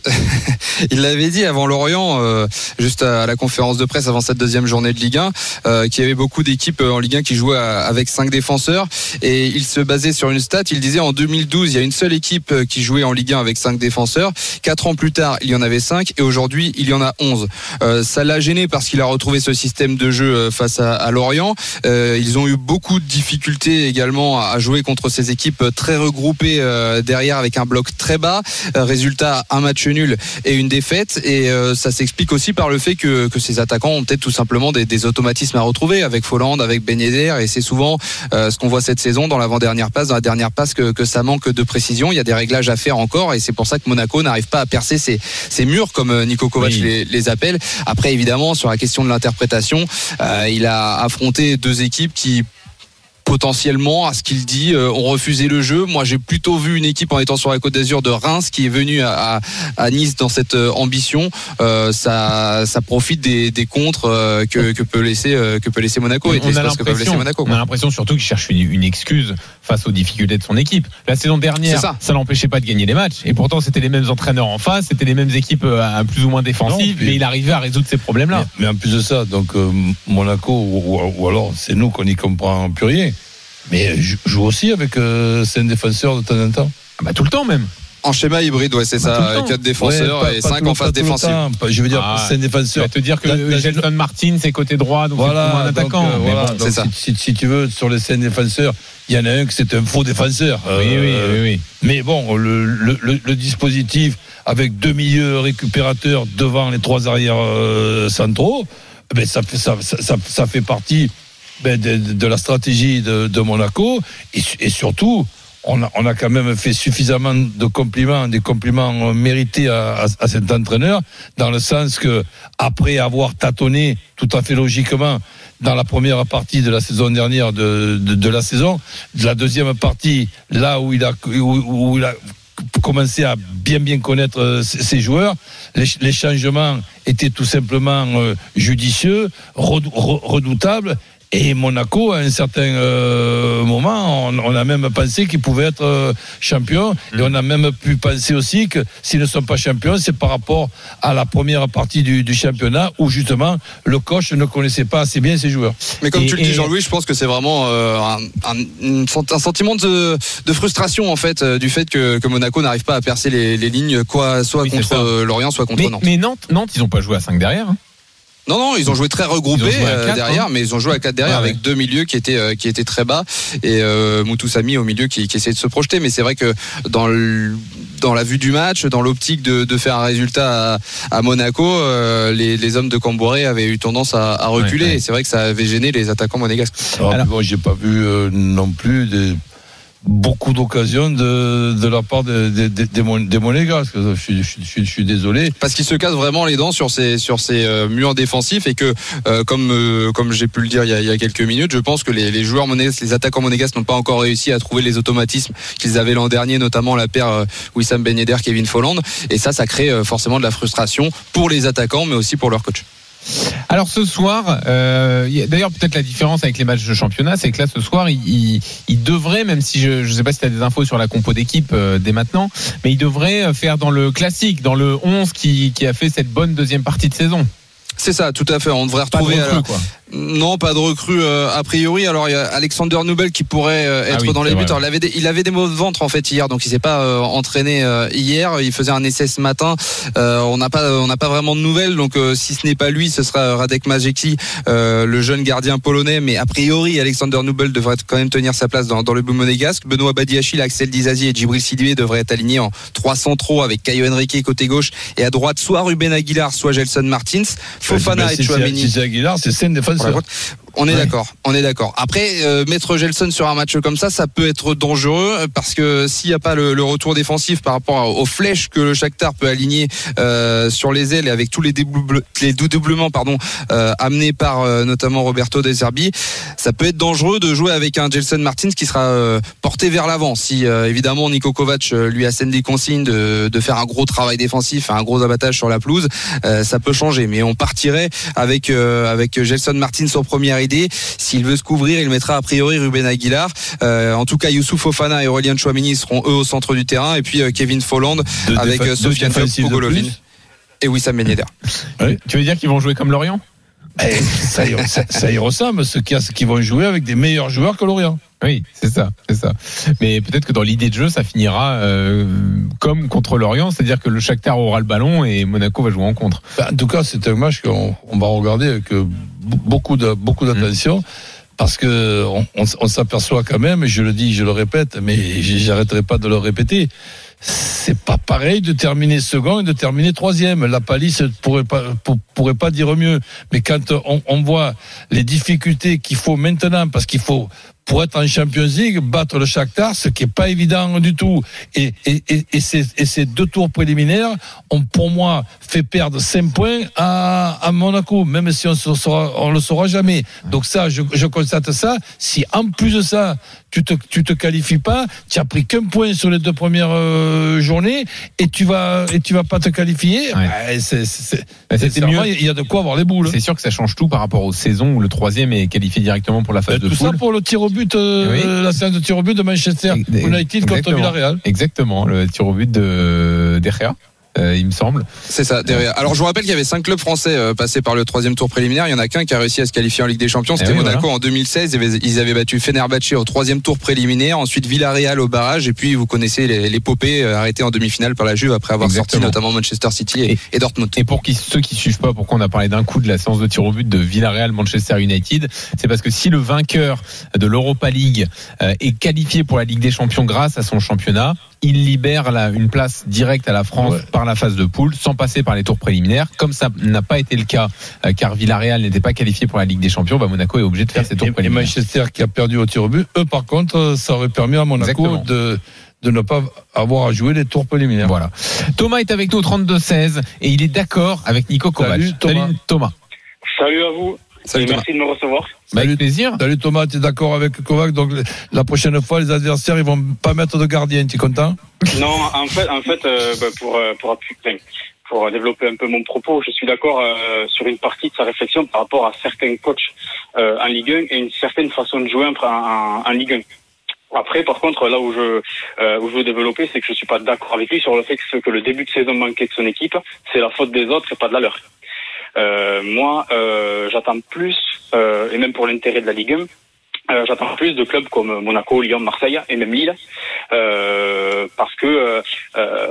il l'avait dit avant Lorient, juste à la conférence de presse avant cette deuxième journée de Ligue 1, qu'il y avait beaucoup d'équipes en Ligue 1 qui jouaient avec 5 défenseurs, et il se basait sur une stat. Il disait en 2012 il y a une seule équipe qui jouait en Ligue 1 avec 5 défenseurs, 4 ans plus tard il y en avait 5 et aujourd'hui il y en a 11. Ça l'a gêné parce qu'il a retrouvé ce système de jeu face à Lorient. Ils ont eu beaucoup de difficultés également à jouer contre ces équipes très regroupé derrière avec un bloc très bas. Résultat, un match nul et une défaite, et ça s'explique aussi par le fait que ces attaquants ont peut-être tout simplement des automatismes à retrouver avec Volland, avec Ben Yedder, et c'est souvent ce qu'on voit cette saison dans l'avant-dernière passe, dans la dernière passe, que ça manque de précision. Il y a des réglages à faire encore, et c'est pour ça que Monaco n'arrive pas à percer ces murs comme Niko Kovac les appelle. Après, évidemment, sur la question de l'interprétation, il a affronté deux équipes qui potentiellement, à ce qu'il dit, on refusait le jeu. Moi, j'ai plutôt vu une équipe en étant sur la Côte d'Azur de Reims qui est venue à Nice dans cette ambition. Ça profite des contres que peut laisser Monaco. Et on a l'impression surtout qu'il cherche une excuse face aux difficultés de son équipe. La saison dernière, ça l'empêchait pas de gagner les matchs. Et pourtant, c'était les mêmes entraîneurs en face, c'était les mêmes équipes plus ou moins défensives, mais il arrivait à résoudre ces problèmes-là. Mais en plus de ça, donc Monaco, ou alors c'est nous qu'on y comprend plus rien. Mais joue aussi avec 5 défenseurs de temps en temps. Tout le temps même. En schéma hybride, ouais, c'est ça. 4 défenseurs et 5 en face défensive. Je veux dire, 5 défenseurs. Je vais te dire que Gelson Martins, c'est côté droit, donc c'est un attaquant. C'est ça. Si tu veux, sur les 5 défenseurs, il y en a un que c'est un faux défenseur. Oui. Mais bon, le dispositif avec 2 milieux récupérateurs devant les 3 arrières centraux, ben ça fait partie de la stratégie de Monaco, et surtout on a quand même fait suffisamment de compliments, des compliments mérités à cet entraîneur, dans le sens que après avoir tâtonné tout à fait logiquement dans la première partie de la saison dernière de la saison, de la deuxième partie, là où il a commencer à bien connaître ses joueurs, les changements étaient tout simplement judicieux, redoutables. Et Monaco, à un certain moment, on a même pensé qu'ils pouvaient être champions, et on a même pu penser aussi que s'ils ne sont pas champions, c'est par rapport à la première partie du championnat, où justement le coach ne connaissait pas assez bien ses joueurs. Mais comme tu le dis, Jean-Louis, je pense que c'est vraiment un sentiment de frustration en fait, du fait que Monaco n'arrive pas à percer les lignes, soit contre Lorient, soit contre Nantes. Mais Nantes, ils n'ont pas joué à 5 derrière. Non, ils ont joué très regroupés derrière, mais ils ont joué à 4 derrière avec 2 milieux qui étaient très bas, et Moutoussamy au milieu qui essayait de se projeter. Mais c'est vrai que dans la vue du match, dans l'optique de faire un résultat à Monaco, les hommes de Camboré avaient eu tendance à reculer. Et c'est vrai que ça avait gêné les attaquants monégasques. Alors, bon, j'ai pas vu non plus beaucoup d'occasions de la part des Monégasques. Je suis désolé. Parce qu'ils se cassent vraiment les dents sur ces murs défensifs, et que comme j'ai pu le dire il y a quelques minutes, je pense que les joueurs monégasques, les attaquants monégasques n'ont pas encore réussi à trouver les automatismes qu'ils avaient l'an dernier, notamment la paire Wissam Ben Yedder, Kevin Volland, et ça crée forcément de la frustration pour les attaquants, mais aussi pour leur coach. Alors ce soir, d'ailleurs peut-être la différence avec les matchs de championnat, c'est que là ce soir il devrait, même si je ne sais pas si tu as des infos sur la compo d'équipe dès maintenant, mais il devrait faire dans le classique, dans le 11 qui a fait cette bonne deuxième partie de saison. C'est ça, tout à fait. On devrait retrouver. Non, pas de recrue a priori. Alors il y a Alexander Nubel qui pourrait être dans les buts. Alors, il avait des maux de ventre en fait hier, donc il s'est pas entraîné hier. Il faisait un essai ce matin. On n'a pas vraiment de nouvelles. Donc si ce n'est pas lui, ce sera Radek Majewski, le jeune gardien polonais. Mais a priori, Alexander Nubel devrait quand même tenir sa place dans le but monégasque. Benoît Badiachil, Axel Dizazi et Djibril Sidibé devraient être alignés en 3 centraux, avec Caio Henrique côté gauche, et à droite soit Rubén Aguilar, soit Gelson Martins, Fofana et Tchouaméni. Aguilar, c'est scène défense. On est d'accord, on est d'accord. Après, mettre Gelson sur un match comme ça, ça peut être dangereux parce que s'il n'y a pas le retour défensif par rapport aux flèches que le Shakhtar peut aligner sur les ailes et avec tous les doublements amenés par notamment Roberto De Zerbi, ça peut être dangereux de jouer avec un Gelson Martins qui sera porté vers l'avant. Si évidemment Niko Kovac lui assène des consignes de faire un gros travail défensif, un gros abattage sur la pelouse, ça peut changer. Mais on partirait avec Gelson Martins en première idée. S'il veut se couvrir, il mettra a priori Rubén Aguilar. En tout cas, Youssouf Fofana et Aurélien Tchouaméni seront eux au centre du terrain. Et puis Kevin Volland avec Sofiane Fofana et Wissam Ben Yedder. Oui. Tu veux dire qu'ils vont jouer comme Lorient ? Ça y ressemble, ceux qui vont jouer avec des meilleurs joueurs que Lorient. Oui, c'est ça. Mais peut-être que dans l'idée de jeu, ça finira comme contre Lorient, c'est-à-dire que le Shakhtar aura le ballon et Monaco va jouer en contre. En tout cas, c'est un match qu'on va regarder avec beaucoup d'attention. Parce que on s'aperçoit quand même, je le dis, je le répète, mais j'arrêterai pas de le répéter, c'est pas pareil de terminer second et de terminer troisième. La palisse pourrait pas dire mieux. Mais quand on voit les difficultés qu'il faut maintenant, parce qu'il faut, pour être en Champions League, battre le Shakhtar, ce qui est pas évident du tout. Et ces deux tours préliminaires ont, pour moi, fait perdre 5 points à Monaco, même si on le saura jamais. Donc ça, je constate ça. Si en plus de ça, tu te qualifies pas, tu as pris qu'un point sur les deux premières journées et tu vas pas te qualifier. Ouais. C'était mieux. Il y a de quoi avoir les boules. C'est sûr que ça change tout par rapport aux saisons où le troisième est qualifié directement pour la phase de poule. Tout ça pour le tir au but, la séance de tir au but de Manchester United contre Villarreal. Exactement, le tir au but d'Herrera. Il me semble. C'est ça. Derrière. Alors je vous rappelle qu'il y avait 5 clubs français passés par le 3e tour préliminaire. Il y en a qu'un qui a réussi à se qualifier en Ligue des Champions. C'était Monaco en 2016. Ils avaient battu Fenerbahçe au 3e tour préliminaire. Ensuite Villarreal au barrage. Et puis vous connaissez l'épopée arrêtée en demi-finale par la Juve après avoir sorti notamment Manchester City et Dortmund. Et pour ceux qui ne suivent pas, pourquoi on a parlé d'un coup de la séance de tir au but de Villarreal-Manchester United, c'est parce que si le vainqueur de l'Europa League est qualifié pour la Ligue des Champions grâce à son championnat, il libère une place directe à la France par la phase de poule, sans passer par les tours préliminaires. Comme ça n'a pas été le cas, car Villarreal n'était pas qualifié pour la Ligue des Champions, Monaco est obligé de faire ses tours préliminaires. Et Manchester qui a perdu au tir au but, eux par contre, ça aurait permis à Monaco de ne pas avoir à jouer les tours préliminaires. Voilà. Thomas est avec nous au 32-16 et il est d'accord avec Niko Kovac. Salut Thomas. Salut à vous. Salut, merci de me recevoir. Avec plaisir. Salut Thomas, tu es d'accord avec Kovac, donc la prochaine fois les adversaires ils vont pas mettre de gardien, tu es content ? Non, en fait pour développer un peu mon propos, je suis d'accord sur une partie de sa réflexion par rapport à certains coachs en Ligue 1 et une certaine façon de jouer en Ligue 1. Après, par contre, là où je veux développer, c'est que je suis pas d'accord avec lui sur le fait que le début de saison manquait de son équipe, c'est la faute des autres et pas de la leur. Moi, j'attends plus, et même pour l'intérêt de la Ligue 1, j'attends plus de clubs comme Monaco, Lyon, Marseille et même Lille, parce que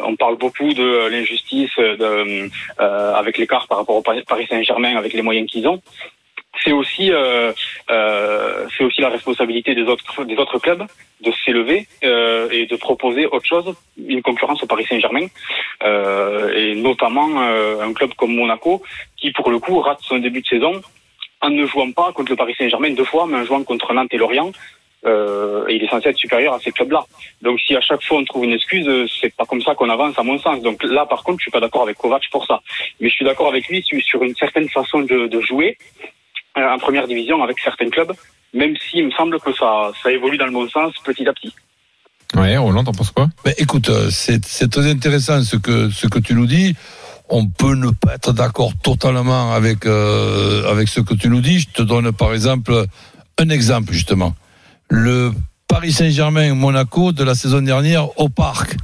on parle beaucoup de l'injustice avec l'écart par rapport au Paris Saint-Germain, avec les moyens qu'ils ont. C'est aussi la responsabilité des autres clubs de s'élever et de proposer autre chose, une concurrence au Paris Saint-Germain, et notamment un club comme Monaco qui pour le coup rate son début de saison en ne jouant pas contre le Paris Saint-Germain 2 fois, mais en jouant contre Nantes et Lorient. Et il est censé être supérieur à ces clubs-là. Donc si à chaque fois on trouve une excuse, c'est pas comme ça qu'on avance à mon sens. Donc là par contre je suis pas d'accord avec Kovac pour ça, mais je suis d'accord avec lui sur une certaine façon de jouer en première division avec certains clubs, même s'il me semble que ça évolue dans le bon sens petit à petit. Ouais, Roland, t'en penses quoi ? Écoute, c'est très intéressant ce que tu nous dis. On peut ne pas être d'accord totalement avec ce que tu nous dis. Je te donne par exemple un exemple justement. Le Paris Saint-Germain-Monaco de la saison dernière au Parc.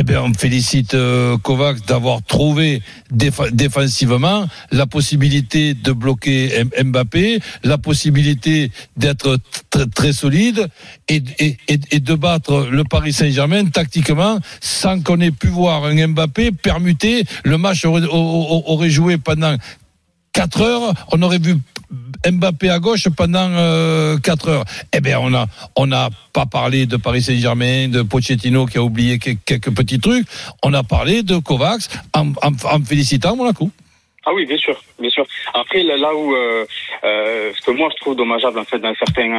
Eh bien, on félicite Kovac d'avoir trouvé défensivement la possibilité de bloquer Mbappé, la possibilité d'être très solide et de battre le Paris Saint-Germain tactiquement sans qu'on ait pu voir un Mbappé permuté. Le match aurait joué pendant 4 heures, on aurait vu Mbappé à gauche pendant 4 heures. Eh bien, on n'a pas parlé de Paris Saint-Germain, de Pochettino qui a oublié quelques petits trucs. On a parlé de Kovac en félicitant Monaco. Ah oui, bien sûr, bien sûr. Après, là où ce que moi je trouve dommageable en fait dans certains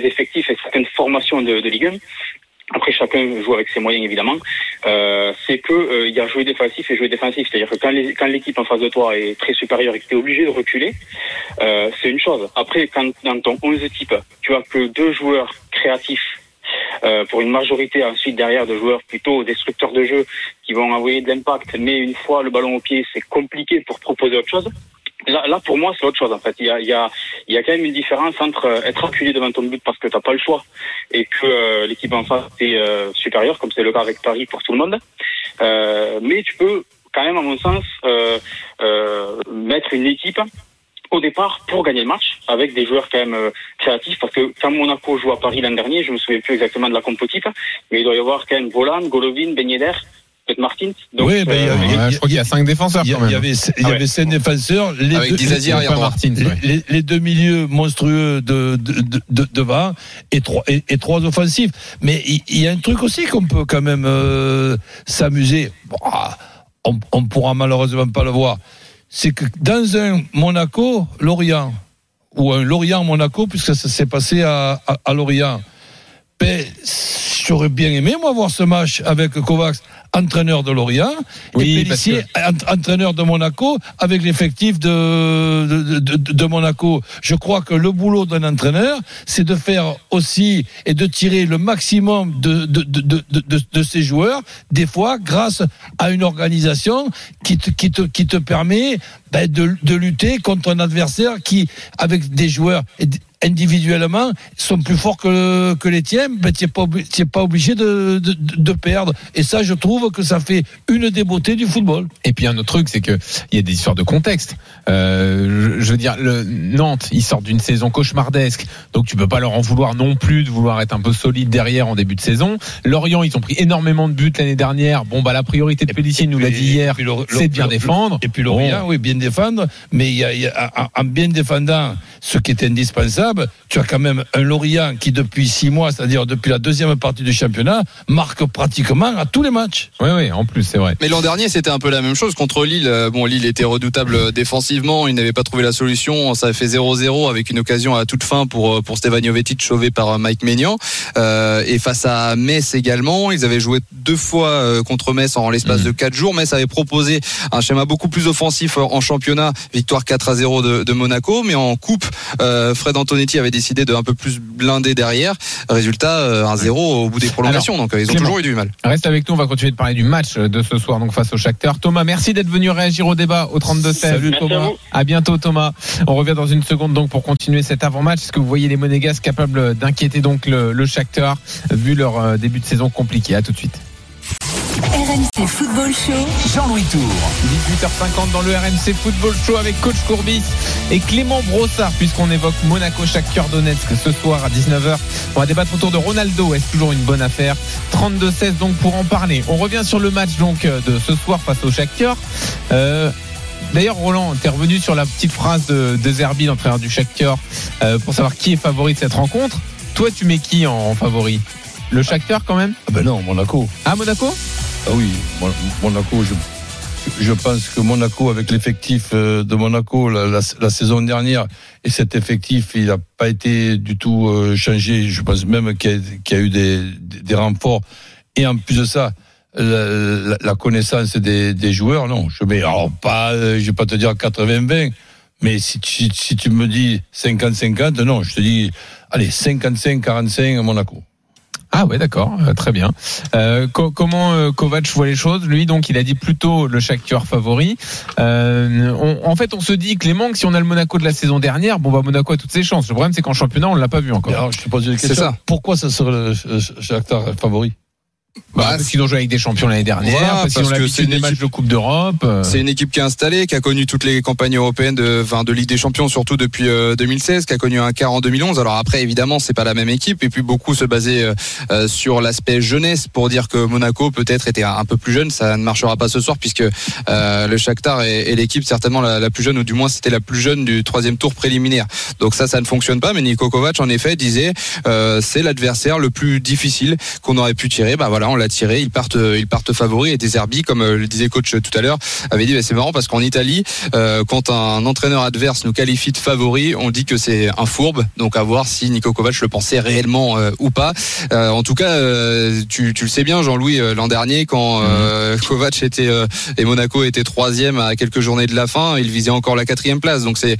effectifs et certaines formations de Ligue 1, après chacun joue avec ses moyens évidemment, c'est que il y a joué défensif et joué défensif, c'est-à-dire que quand l'équipe en face de toi est très supérieure et que tu es obligé de reculer, c'est une chose. Après, quand dans ton 11 type, tu as que deux joueurs créatifs, pour une majorité ensuite derrière de joueurs plutôt destructeurs de jeu qui vont envoyer de l'impact, mais une fois le ballon au pied, c'est compliqué pour proposer autre chose. Là pour moi c'est autre chose en fait. Il y a quand même une différence entre être acculé devant ton but parce que t'as pas le choix et que l'équipe en face est supérieure, comme c'est le cas avec Paris pour tout le monde. Mais tu peux quand même à mon sens mettre une équipe au départ pour gagner le match avec des joueurs quand même créatifs, parce que quand Monaco joue à Paris l'an dernier, je me souviens plus exactement de la compo type, mais il doit y avoir quand même Volland, Golovin, Ben Yedder, peut-être Martins. Donc, oui, je crois qu'il y a 5 défenseurs quand même. Il y avait 7 défenseurs, les avec 10 asières et Martins. Les deux milieux monstrueux de bas et trois offensifs. Mais il y a un truc aussi qu'on peut quand même s'amuser. On pourra malheureusement pas le voir. C'est que dans un Monaco-Lorient, ou un Lorient-Monaco, puisque ça s'est passé à Lorient, ben, j'aurais bien aimé, moi, voir ce match avec Kovac, entraîneur de Lorient, oui, et Pellissier, entraîneur de Monaco, avec l'effectif de Monaco. Je crois que le boulot d'un entraîneur, c'est de faire aussi et de tirer le maximum de ses joueurs, des fois grâce à une organisation qui te permet ben, de lutter contre un adversaire qui, avec des joueurs individuellement, sont plus forts que les tiens, ben, t'es pas obligé de perdre. Et ça, je trouve que ça fait une des beautés du football. Et puis, un autre truc, c'est qu'il y a des histoires de contexte. Je veux dire, Nantes, ils sortent d'une saison cauchemardesque, donc tu peux pas leur en vouloir non plus de vouloir être un peu solide derrière en début de saison. Lorient, ils ont pris énormément de buts l'année dernière. Bon, bah, la priorité de Pellissier nous l'a dit hier, c'est de bien défendre. Et puis, Lorient, oui, bien défendre, mais il y a, en bien défendant, ce qui est indispensable, tu as quand même un Lorient qui depuis 6 mois, c'est-à-dire depuis la deuxième partie du championnat, marque pratiquement à tous les matchs. Oui, en plus c'est vrai. Mais l'an dernier c'était un peu la même chose contre Lille. Bon, Lille était redoutable défensivement, ils n'avaient pas trouvé la solution, ça a fait 0-0 avec une occasion à toute fin pour Stefano Vetic sauvé par Mike Maignan. Et face à Metz également, ils avaient joué 2 fois contre Metz en l'espace de 4 jours. Metz avait proposé un schéma beaucoup plus offensif en championnat, victoire 4-0 de Monaco, mais en coupe Fred Antonetti avait décidé de un peu plus blinder derrière. Résultat, 1-0 au bout des prolongations. Alors, donc ils ont toujours eu du mal. Reste avec nous, on va continuer de parler du match de ce soir donc face au Shakhtar. Thomas, merci d'être venu réagir au débat au 32-16. Salut Thomas. À bientôt Thomas. On revient dans une seconde donc pour continuer cet avant-match. Est-ce que vous voyez les Monégasques capables d'inquiéter donc le Shakhtar vu leur début de saison compliqué? À tout de suite. RMC Football Show, Jean-Louis Tour. 18h50 dans le RMC Football Show avec Coach Courbis et Clément Brossard, puisqu'on évoque Monaco Shakhtar Donetsk ce soir à 19h. On va débattre autour de Ronaldo. Est-ce toujours une bonne affaire? 32-16 donc pour en parler. On revient sur le match donc de ce soir face au Shakhtar. D'ailleurs, Roland, t'es revenu sur la petite phrase de Zerbi, l'entraîneur du Shakhtar, pour savoir qui est favori de cette rencontre. Toi, tu mets qui en favori? Le Shakhtar quand même? Ah ben non, Monaco. Ah, Monaco? Ah oui, Monaco, je pense que Monaco, avec l'effectif de Monaco la saison dernière, et cet effectif, il n'a pas été du tout changé. Je pense même qu'il y a eu des renforts. Et en plus de ça, la connaissance des joueurs, non. Je mets, alors je vais pas te dire 80-20, mais si tu me dis 50-50, non, je te dis, allez, 55-45 à Monaco. Ah ouais, d'accord, très bien. Comment Kovac voit les choses? Lui, donc, il a dit plutôt le Shakhtar favori. En fait, on se dit, Clément, que si on a le Monaco de la saison dernière, bon, bah, Monaco a toutes ses chances. Le problème, c'est qu'en championnat, on l'a pas vu encore. Alors, je te pose une question. C'est ça. Pourquoi ça serait le Shakhtar favori? Parce qu'ils ont joué avec des champions l'année dernière, parce qu'ils ont l'habitude des matchs de Coupe d'Europe. C'est une équipe qui est installée, qui a connu toutes les campagnes européennes de Ligue des Champions, surtout depuis 2016, qui a connu un quart en 2011. Alors après, évidemment, c'est pas la même équipe. Et puis beaucoup se basaient sur l'aspect jeunesse pour dire que Monaco peut-être était un peu plus jeune. Ça ne marchera pas ce soir, puisque le Shakhtar est l'équipe certainement la plus jeune, ou du moins c'était la plus jeune du 3e tour préliminaire. Donc ça ne fonctionne pas. Mais Niko Kovac, en effet, disait c'est l'adversaire le plus difficile qu'on aurait pu tirer. Bah voilà. voilà, on l'a tiré, ils partent favoris. Et De Zerbi, comme le disait coach tout à l'heure, avait dit, c'est marrant parce qu'en Italie, quand un entraîneur adverse nous qualifie de favori, on dit que c'est un fourbe. Donc à voir si Niko Kovac le pensait réellement ou pas. En tout cas, tu le sais bien, Jean-Louis, l'an dernier, quand Kovac était et Monaco était 3e à quelques journées de la fin, il visait encore la 4e place. Donc c'est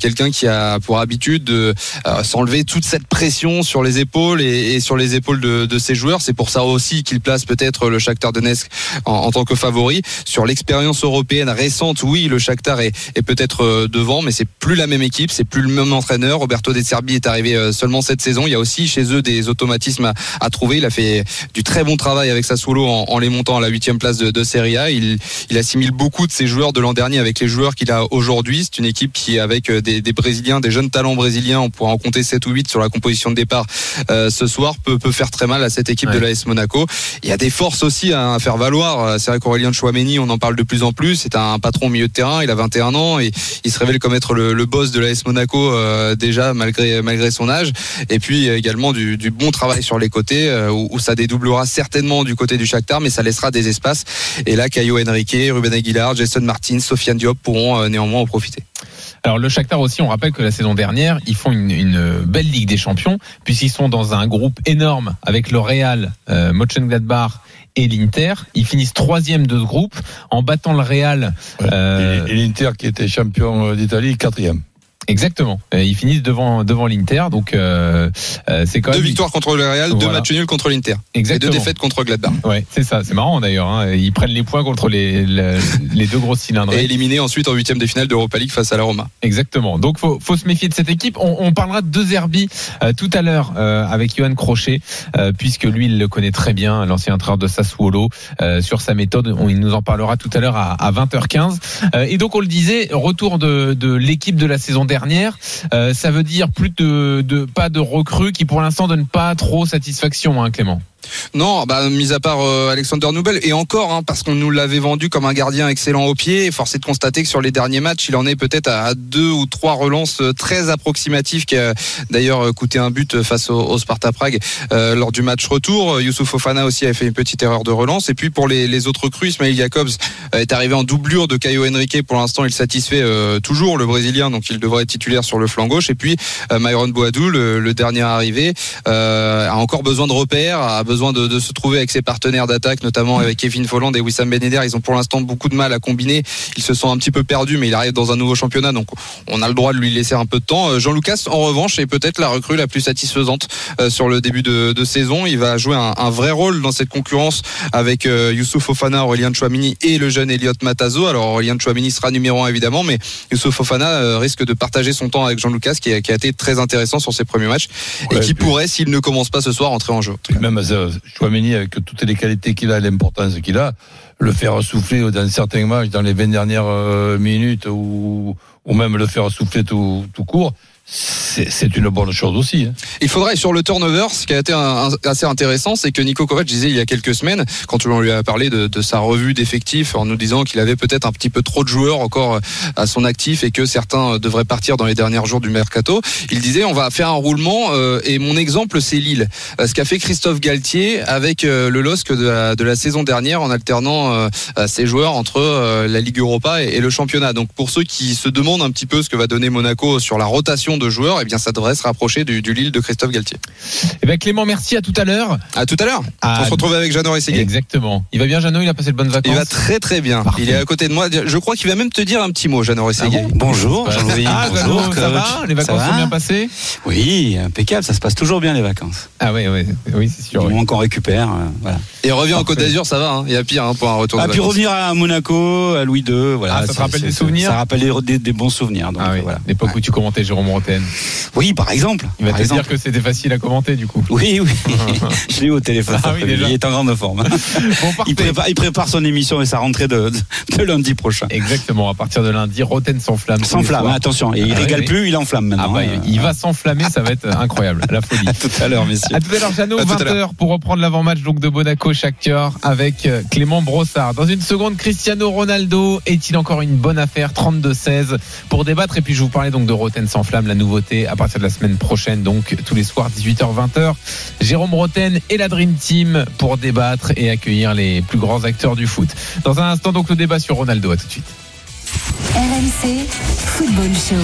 quelqu'un qui a pour habitude de s'enlever toute cette pression sur les épaules et sur les épaules de ses joueurs. C'est pour ça aussi qu'il place peut-être le Shakhtar Donetsk en tant que favori. Sur l'expérience européenne récente, oui, le Shakhtar est peut-être devant, mais c'est plus la même équipe, c'est plus le même entraîneur. Roberto De Zerbi est arrivé seulement cette saison. Il y a aussi chez eux des automatismes à trouver. Il a fait du très bon travail avec Sassuolo en les montant à la 8e place de Serie A. Il assimile beaucoup de ses joueurs de l'an dernier avec les joueurs qu'il a aujourd'hui. C'est une équipe qui, avec des Brésiliens, des jeunes talents brésiliens, on pourra en compter 7 ou 8 sur la composition de départ ce soir, peut faire très mal à cette équipe de l'AS Monaco. Il y a des forces aussi à faire valoir. C'est vrai qu'Aurélien Tchouaméni, on en parle de plus en plus. C'est un patron au milieu de terrain. Il a 21 ans et il se révèle comme être le boss de l'AS Monaco déjà, malgré son âge. Et puis également du bon travail sur les côtés où ça dédoublera certainement du côté du Shakhtar, mais ça laissera des espaces. Et là, Caio Henrique, Rubén Aguilar, Gelson Martins, Sofiane Diop pourront néanmoins en profiter. Alors le Shakhtar aussi, on rappelle que la saison dernière, ils font une belle Ligue des Champions, puisqu'ils sont dans un groupe énorme avec le Real, Mönchengladbach et l'Inter. Ils finissent 3e de ce groupe en battant le Real. Et l'Inter qui était champion d'Italie, 4e. Exactement. Ils finissent devant l'Inter, donc c'est quand même 2 victoires contre le Real, 2 matchs nuls contre l'Inter. Exactement. Et 2 défaites contre Gladbach. Ouais, c'est ça. C'est marrant d'ailleurs. Hein. Ils prennent les points contre les deux grosses cylindres. Et éliminés ensuite en 8e de finale d'Europa League face à la Roma. Exactement. Donc faut se méfier de cette équipe. On parlera de Zerbi tout à l'heure avec Johan Crochet, puisque lui il le connaît très bien, l'ancien entraîneur de Sassuolo, sur sa méthode. Il nous en parlera tout à l'heure à 20h15. Et donc on le disait, retour de l'équipe de la saison dernière, ça veut dire plus de pas de recrues qui pour l'instant donnent pas trop satisfaction, hein, Clément. Non, mis à part Alexander Nubel, et encore, hein, parce qu'on nous l'avait vendu comme un gardien excellent au pied, et force est de constater que sur les derniers matchs, il en est peut-être à 2 ou 3 relances très approximatives, qui a d'ailleurs coûté un but face au Sparta Prague lors du match retour. Youssouf Fofana aussi avait fait une petite erreur de relance, et puis pour les autres recrues, Ismail Jacobs est arrivé en doublure de Caio Henrique. Pour l'instant, il satisfait toujours le Brésilien, donc il devrait être titulaire sur le flanc gauche. Et puis Myron Boadou, le dernier arrivé, a encore besoin de repères, a besoin de se trouver avec ses partenaires d'attaque, notamment avec Kevin Volland et Wissam Ben Yedder. Ils ont pour l'instant beaucoup de mal à combiner. Ils se sont un petit peu perdus, mais il arrive dans un nouveau championnat, donc on a le droit de lui laisser un peu de temps. Jean-Lucas, en revanche, est peut-être la recrue la plus satisfaisante sur le début de saison. Il va jouer un vrai rôle dans cette concurrence avec Youssouf Fofana, Aurélien Tchouaméni et le jeune Elliot Matazo. Alors Aurélien Tchouaméni sera numéro 1 évidemment, mais Youssouf Fofana risque de partager son temps avec Jean-Lucas, qui a été très intéressant sur ses premiers matchs, et qui pourrait, s'il ne commence pas ce soir, entrer en jeu. Même Tchouaméni, avec toutes les qualités qu'il a et l'importance qu'il a, le faire souffler dans certains matchs, dans les 20 dernières minutes, ou même le faire souffler tout court, c'est une bonne chose aussi, hein. Il faudrait, sur le turnover, ce qui a été assez intéressant, c'est que Niko Kovac disait il y a quelques semaines, quand on lui a parlé de sa revue d'effectifs, en nous disant qu'il avait peut-être un petit peu trop de joueurs encore à son actif et que certains devraient partir dans les derniers jours du mercato, il disait on va faire un roulement, et mon exemple c'est Lille, ce qu'a fait Christophe Galtier avec le LOSC de la saison dernière, en alternant ses joueurs entre la Ligue Europa et le championnat. Donc pour ceux qui se demandent un petit peu ce que va donner Monaco sur la rotation de joueurs, et bien ça devrait se rapprocher du Lille de Christophe Galtier. Et bien Clément, merci, à tout à l'heure. À tout à l'heure. On se retrouve avec Jeannot Cissé. Exactement. Il va bien, Jeannot, il a passé de bonnes vacances. Il va très très bien. Parfait. Il est à côté de moi. Je crois qu'il va même te dire un petit mot, Jeannot Cissé. Ah bon, bonjour. Jean-Louis. Bonjour. Ça va? Les vacances sont bien passées? Oui, impeccable. Ça se passe toujours bien les vacances. Ah oui, c'est sûr. Du moment qu'on récupère, voilà. Et revient en Côte d'Azur, ça va, hein. Il y a pire, hein, pour un retour. Puis revenir à Monaco, à Louis II, voilà. Ça te rappelle des souvenirs. Ça rappelle des bons souvenirs. Donc voilà. L'époque où tu commentais Jérôme Montand. Oui, par exemple. Il va te dire que c'était facile à commenter du coup. Oui. Je l'ai eu au téléphone. Ah, oui, il est en grande forme. Bon, il prépare son émission et sa rentrée de lundi prochain. Exactement. À partir de lundi, Rotten sans flamme. Sans flamme, attention. Et il régale plus, il enflamme maintenant. Il va s'enflammer, ça va être incroyable. La folie. À tout à l'heure, messieurs. À tout à l'heure, Jeannot. 20h pour reprendre l'avant-match donc de Monaco Shakhtar avec Clément Brossard. Dans une seconde, Cristiano Ronaldo est-il encore une bonne affaire 32-16 pour débattre, et puis je vous parlais donc de Rotten sans flamme. la nouveauté à partir de la semaine prochaine, donc tous les soirs 18h-20h. Jérôme Roten et la Dream Team pour débattre et accueillir les plus grands acteurs du foot. Dans un instant, donc, le débat sur Ronaldo. À tout de suite. RMC Football Show.